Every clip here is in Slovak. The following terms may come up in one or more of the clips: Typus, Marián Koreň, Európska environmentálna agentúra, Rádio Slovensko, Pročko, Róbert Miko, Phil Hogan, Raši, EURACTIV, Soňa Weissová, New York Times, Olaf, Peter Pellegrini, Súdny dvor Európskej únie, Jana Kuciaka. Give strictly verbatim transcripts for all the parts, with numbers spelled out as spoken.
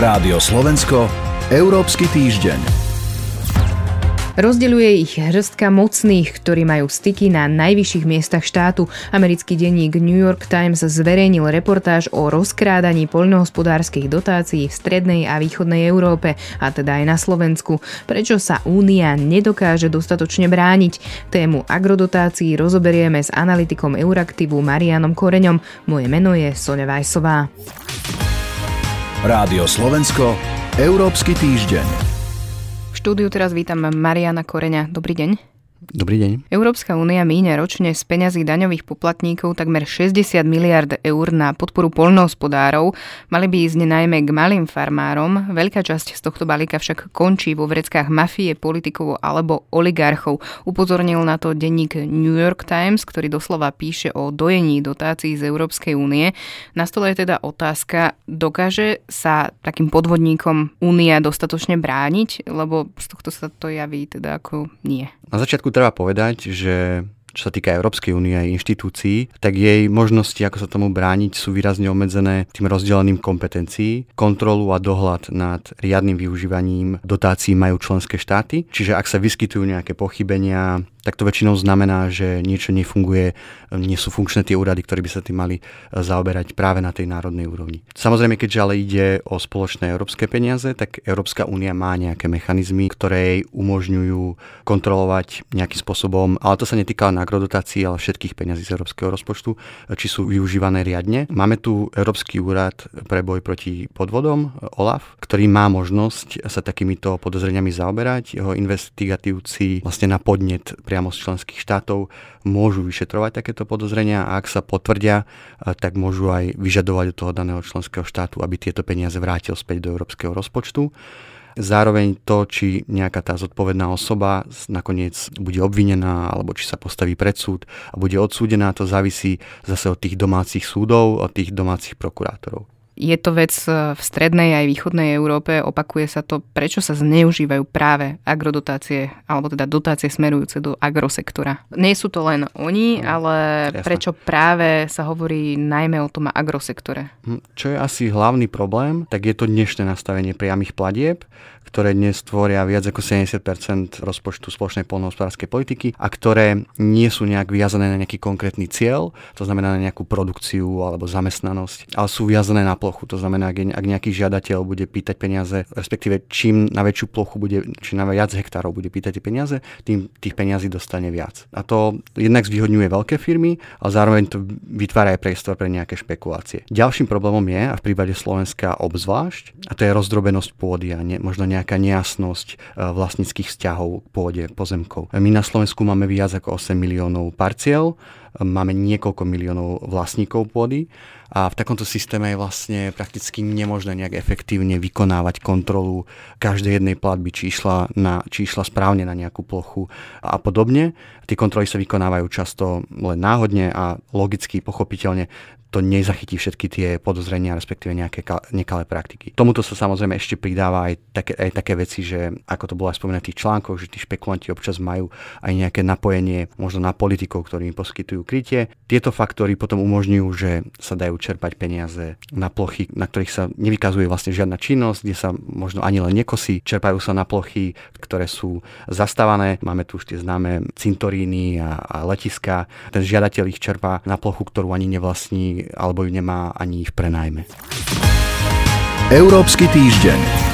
Rádio Slovensko, Európsky týždeň. Rozdeľuje ich hŕstka mocných, ktorí majú styky na najvyšších miestach štátu. Americký denník New York Times zverejnil reportáž o rozkrádaní poľnohospodárskych dotácií v strednej a východnej Európe, a teda aj na Slovensku. Prečo sa Únia nedokáže dostatočne brániť? Tému agrodotácií rozoberieme s analytikom EURACTIVu Mariánom Koreňom. Moje meno je Soňa Weissová. Rádio Slovensko, Európsky týždeň. V štúdiu teraz vítam Mariána Koreňa. Dobrý deň. Dobrý deň. Európska únia míňa ročne z peňazí daňových poplatníkov takmer šesťdesiat miliárd eur na podporu poľnohospodárov. Mali by ísť najmä k malým farmárom. Veľká časť z tohto balíka však končí vo vreckách mafie, politikov alebo oligarchov. Upozornil na to denník New York Times, ktorý doslova píše o dojení dotácií z Európskej únie. Na stole je teda otázka, dokáže sa takým podvodníkom únia dostatočne brániť, lebo z tohto sa to javí teda ako nie. Na začiatku treba povedať, že čo sa týka Európskej únie a inštitúcií, tak jej možnosti, ako sa tomu brániť, sú výrazne obmedzené tým rozdeleným kompetencií. Kontrolu a dohľad nad riadnym využívaním dotácií majú členské štáty, čiže ak sa vyskytujú nejaké pochybenia, tak to väčšinou znamená, že niečo nefunguje, nie sú funkčné tie úrady, ktoré by sa tým mali zaoberať práve na tej národnej úrovni. Samozrejme, keďže ale ide o spoločné európske peniaze, tak Európska únia má nejaké mechanizmy, ktoré jej umožňujú kontrolovať nejakým spôsobom, ale to sa netýka len agrodotácií, ale všetkých peňazí z európskeho rozpočtu, či sú využívané riadne. Máme tu Európsky úrad pre boj proti podvodom, Olaf, ktorý má možnosť sa takýmito podozreniami zaoberať. Jeho investigatívci vlastne na podnet priamo z členských štátov môžu vyšetrovať takéto podozrenia a ak sa potvrdia, tak môžu aj vyžadovať od toho daného členského štátu, aby tieto peniaze vrátil späť do európskeho rozpočtu. Zároveň to, či nejaká tá zodpovedná osoba nakoniec bude obvinená alebo či sa postaví pred súd a bude odsúdená, to závisí zase od tých domácich súdov, od tých domácich prokurátorov. Je to vec v strednej aj východnej Európe, opakuje sa to, prečo sa zneužívajú práve agrodotácie, alebo teda dotácie smerujúce do agrosektora. Nie sú to len oni, ale Jasne. Prečo práve sa hovorí najmä o tom agrosektore? Čo je asi hlavný problém, tak je to dnešné nastavenie priamych platieb, ktoré dnes tvoria viac ako sedemdesiat percent rozpočtu spoločnej poľnohospodárskej politiky a ktoré nie sú nejak viazané na nejaký konkrétny cieľ, to znamená na nejakú produkciu alebo zamestnanosť, ale sú viazané na plochu. To znamená, ak nejaký žiadateľ bude pýtať peniaze, respektíve čím na väčšiu plochu bude, či na viac hektárov bude pýtať peniaze, tým tých peniazí dostane viac. A to jednak zvýhodňuje veľké firmy, ale zároveň to vytvára aj priestor pre nejaké špekulácie. Ďalším problémom je, a v prípade Slovenska obzvlášť, a to je rozdrobenosť pôdy a ne, možno nejaká nejasnosť vlastníckych vzťahov k pôde, pozemkov. My na Slovensku máme viac ako osem miliónov parciel, máme niekoľko miliónov vlastníkov pôdy a v takomto systéme je vlastne prakticky nemožné nejak efektívne vykonávať kontrolu každej jednej platby, či išla, na, či išla správne na nejakú plochu a podobne. Tie kontroly sa vykonávajú často len náhodne a logicky, pochopiteľne, to nezachytí všetky tie podozrenia, respektíve nejaké nekalé praktiky. Tomuto sa samozrejme ešte pridáva aj také, aj také veci, že ako to bolo aj spomené v tých článkoch, že tí špekulanti občas majú aj nejaké napojenie možno na politikov, ktorí im poskytujú krytie. Tieto faktory potom umožňujú, že sa dajú čerpať peniaze na plochy, na ktorých sa nevykazuje vlastne žiadna činnosť, kde sa možno ani len nekosí. Čerpajú sa na plochy, ktoré sú zastávané. Máme tu už tie známe cintoríny a, a letiská. Ten žiadateľ ich čerpá na plochu, ktorú ani nevlastní alebo ju nemá ani v prenajme. Európsky týždeň.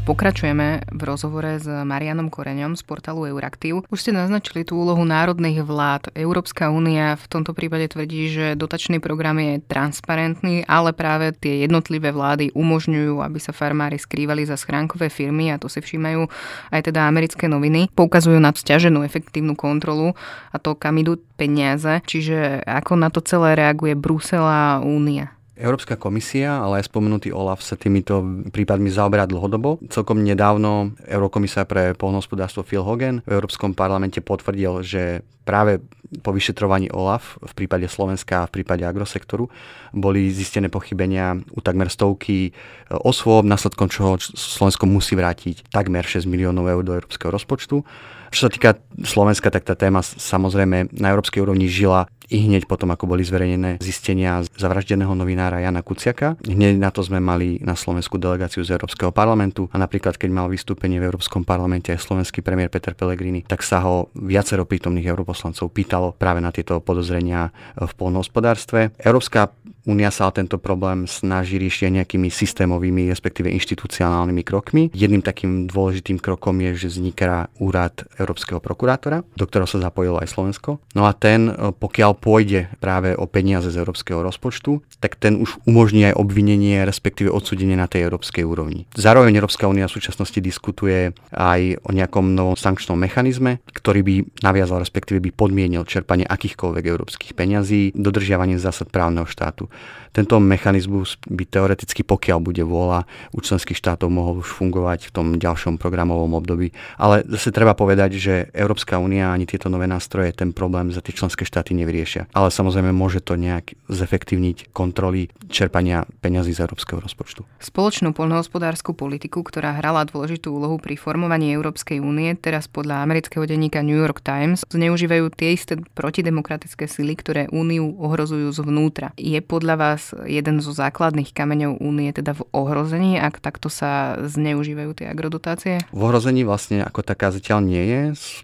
Pokračujeme v rozhovore s Mariánom Koreňom z portálu EURACTIV. Už ste naznačili tú úlohu národných vlád. Európska únia v tomto prípade tvrdí, že dotačný program je transparentný, ale práve tie jednotlivé vlády umožňujú, aby sa farmári skrývali za schránkové firmy, a to si všímajú aj teda americké noviny. Poukazujú na sťaženú efektívnu kontrolu a to, kam idú peniaze. Čiže ako na to celé reaguje Brusel a únia? Európska komisia, ale aj spomenutý Olaf sa týmito prípadmi zaoberá dlhodobo. Celkom nedávno eurokomisár pre poľnohospodárstvo Phil Hogan v Európskom parlamente potvrdil, že práve po vyšetrovaní Olaf v prípade Slovenska a v prípade agrosektoru boli zistené pochybenia u takmer stovky osôb, následkom čoho Slovensko musí vrátiť takmer šesť miliónov eur do európskeho rozpočtu. Čo sa týka Slovenska, tak tá téma samozrejme na európskej úrovni žila i hneď potom, ako boli zverejnené zistenia zavraždeného novinára Jana Kuciaka. Hneď na to sme mali na Slovensku delegáciu z Európskeho parlamentu a napríklad, keď mal vystúpenie v Európskom parlamente aj slovenský premiér Peter Pellegrini, tak sa ho viacero prítomných europoslancov pýtalo práve na tieto podozrenia v poľnohospodárstve. Európska únia sa tento problém snaží riešiť nejakými systémovými, respektíve inštitucionálnymi krokmi. Jedným takým dôležitým krokom je, že vzniká úrad európskeho prokurátora, do ktorého sa zapojilo aj Slovensko. No a ten, pokiaľ pôjde práve o peniaze z európskeho rozpočtu, tak ten už umožní aj obvinenie, respektíve odsúdenie na tej európskej úrovni. Zároveň Európska únia v súčasnosti diskutuje aj o nejakom novom sankčnom mechanizme, ktorý by naviazal, respektíve by podmienil čerpanie akýchkoľvek európskych peňazí dodržiavaním zásad právneho štátu. Tento mechanizmus by teoreticky, pokiaľ bude vôľa u členských štátov, mohol už fungovať v tom ďalšom programovom období. Ale zase treba povedať, že Európska únia ani tieto nové nástroje ten problém za tie členské štáty nevyriešia. Ale samozrejme môže to nejak zefektívniť kontroly čerpania peňazí z európskeho rozpočtu. Spoločnú poľnohospodársku politiku, ktorá hrala dôležitú úlohu pri formovaní Európskej únie, teraz podľa amerického denníka New York Times zneužívajú tie isté protidemokratické sily, ktoré úniu ohrozujú zvnútra. Je podľa vás jeden zo základných kameňov únie teda v ohrození, ak takto sa zneužívajú tie agrodotácie? V ohrození vlastne ako taká zatiaľ nie je.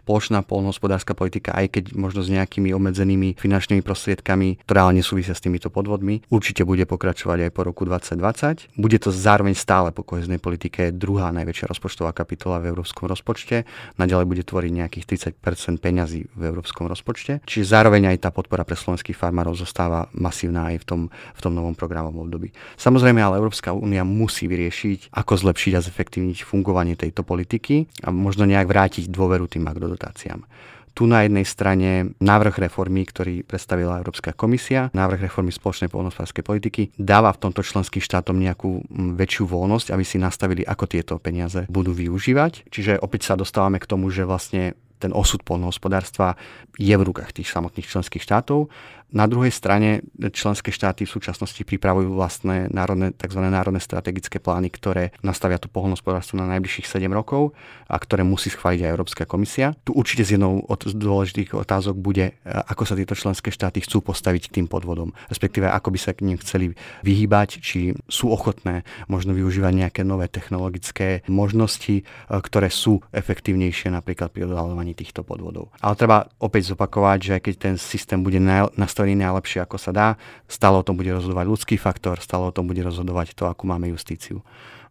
Spoločná poľnohospodárska politika, aj keď možno s nejakými obmedzenými finančnými prostriedkami, ktorá ale nesúvisia s týmito podvodmi, určite bude pokračovať aj po roku dvetisícdvadsať. Bude to zároveň stále po koheznej politike druhá najväčšia rozpočtová kapitola v európskom rozpočte. Naďalej bude tvoriť nejakých tridsať percent peňazí v európskom rozpočte. Čiže zároveň aj tá podpora pre slovenských farmárov zostáva masívna aj v tom v tom novom programovom období. Samozrejme, ale Európska únia musí vyriešiť, ako zlepšiť a zefektívniť fungovanie tejto politiky a možno nejak vrátiť dôveru tým agrodotáciám. Tu na jednej strane návrh reformy, ktorý predstavila Európska komisia, návrh reformy spoločnej poľnohospodárskej politiky, dáva v tomto členským štátom nejakú väčšiu voľnosť, aby si nastavili, ako tieto peniaze budú využívať. Čiže opäť sa dostávame k tomu, že vlastne ten osud poľnohospodárstva je v rukách tých samotných členských štátov. Na druhej strane členské štáty v súčasnosti pripravujú vlastné národné, tzv. národné strategické plány, ktoré nastavia tú poľnohospodárstvo na najbližších sedem rokov a ktoré musí schváliť aj Európska komisia. Tu určite z jednou od dôležitých otázok bude, ako sa tieto členské štáty chcú postaviť k tým podvodom, respektíve ako by sa k nim chceli vyhýbať, či sú ochotné možno využívať nejaké nové technologické možnosti, ktoré sú efektívnejšie napríklad pri odhaľovaní týchto podvodov. Ale treba opäť zopakovať, že keď ten systém bude nastavený najlepšie, ako sa dá, stále o tom bude rozhodovať ľudský faktor, stále o tom bude rozhodovať to, akú máme justíciu.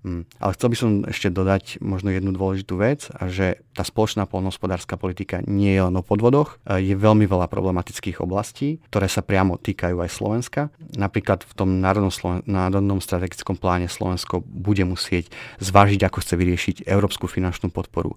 Mm. Ale chcel by som ešte dodať možno jednu dôležitú vec, a že tá spoločná poľnohospodárska politika nie je len o podvodoch, je veľmi veľa problematických oblastí, ktoré sa priamo týkajú aj Slovenska. Napríklad v tom národnom, Sloven- národnom strategickom pláne Slovensko bude musieť zvážiť, ako chce vyriešiť európsku finančnú podporu.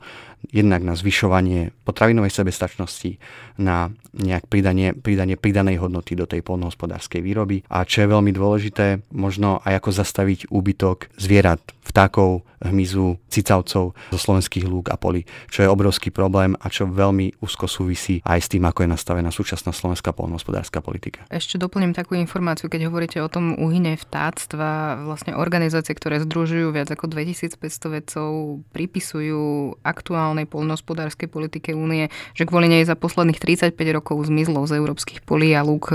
Jednak na zvyšovanie potravinovej sebestačnosti, na nejak pridanie, pridanie pridanej hodnoty do tej poľnohospodárskej výroby. A čo je veľmi dôležité, možno aj ako zastaviť úbytok zvierat, vtákov, hmyzu, cicavcov zo slovenských lúk a polí, čo je obrovský problém a čo veľmi úzko súvisí aj s tým, ako je nastavená súčasná slovenská poľnohospodárska politika. Ešte doplním takú informáciu, keď hovoríte o tom uhyne vtáctva, vlastne organizácie, ktoré združujú viac ako dvetisícpäťsto vedcov, pripisujú aktuálnej poľnohospodárskej politike únie, že kvôli nej za posledných tridsaťpäť rokov zmizlo z európskych polí a lúk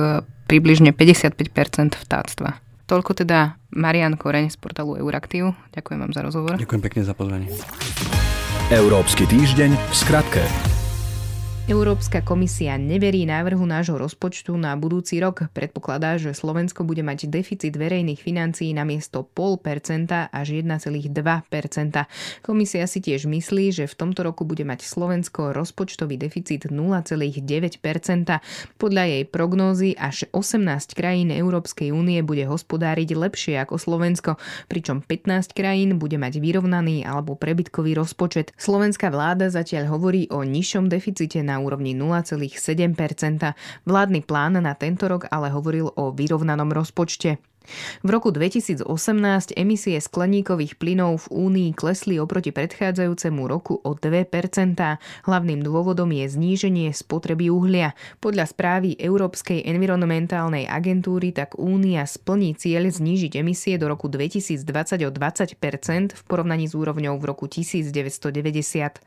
približne päťdesiatpäť percent vtáctva. Toľko teda Marián Koreň z portálu EURACTIV. Ďakujem vám za rozhovor. Ďakujem pekne za pozvanie. Európsky týždeň v skratke. Európska komisia neverí návrhu nášho rozpočtu na budúci rok. Predpokladá, že Slovensko bude mať deficit verejných financií namiesto nula celá päť percenta až jeden celá dva percenta. Komisia si tiež myslí, že v tomto roku bude mať Slovensko rozpočtový deficit nula celá deväť percenta. Podľa jej prognózy až osemnásť krajín Európskej únie bude hospodáriť lepšie ako Slovensko, pričom pätnásť krajín bude mať vyrovnaný alebo prebytkový rozpočet. Slovenská vláda zatiaľ hovorí o nižšom deficite na na úrovni nula celá sedem percenta. Vládny plán na tento rok ale hovoril o vyrovnanom rozpočte. V roku dvetisícosemnásť emisie skleníkových plynov v Únii klesli oproti predchádzajúcemu roku o dve percentá. Hlavným dôvodom je zníženie spotreby uhlia. Podľa správy Európskej environmentálnej agentúry tak Únia splní cieľ znížiť emisie do roku dvetisícdvadsať o dvadsať percent v porovnaní s úrovňou v roku devätnásťstodeväťdesiat.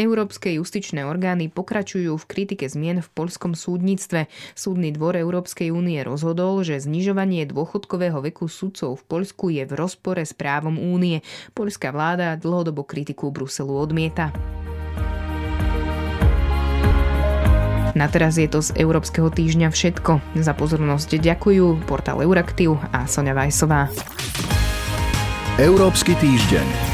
Európske justičné orgány pokračujú v kritike zmien v poľskom súdnictve. Súdny dvor Európskej únie rozhodol, že znižovanie dôchodkového veku sudcov v Poľsku je v rozpore s právom únie. Poľská vláda dlhodobo kritiku Bruselu odmieta. Na teraz je to z Európskeho týždňa všetko. Za pozornosť ďakujú portál EURACTIV a Soňa Weissová. Európsky týždeň.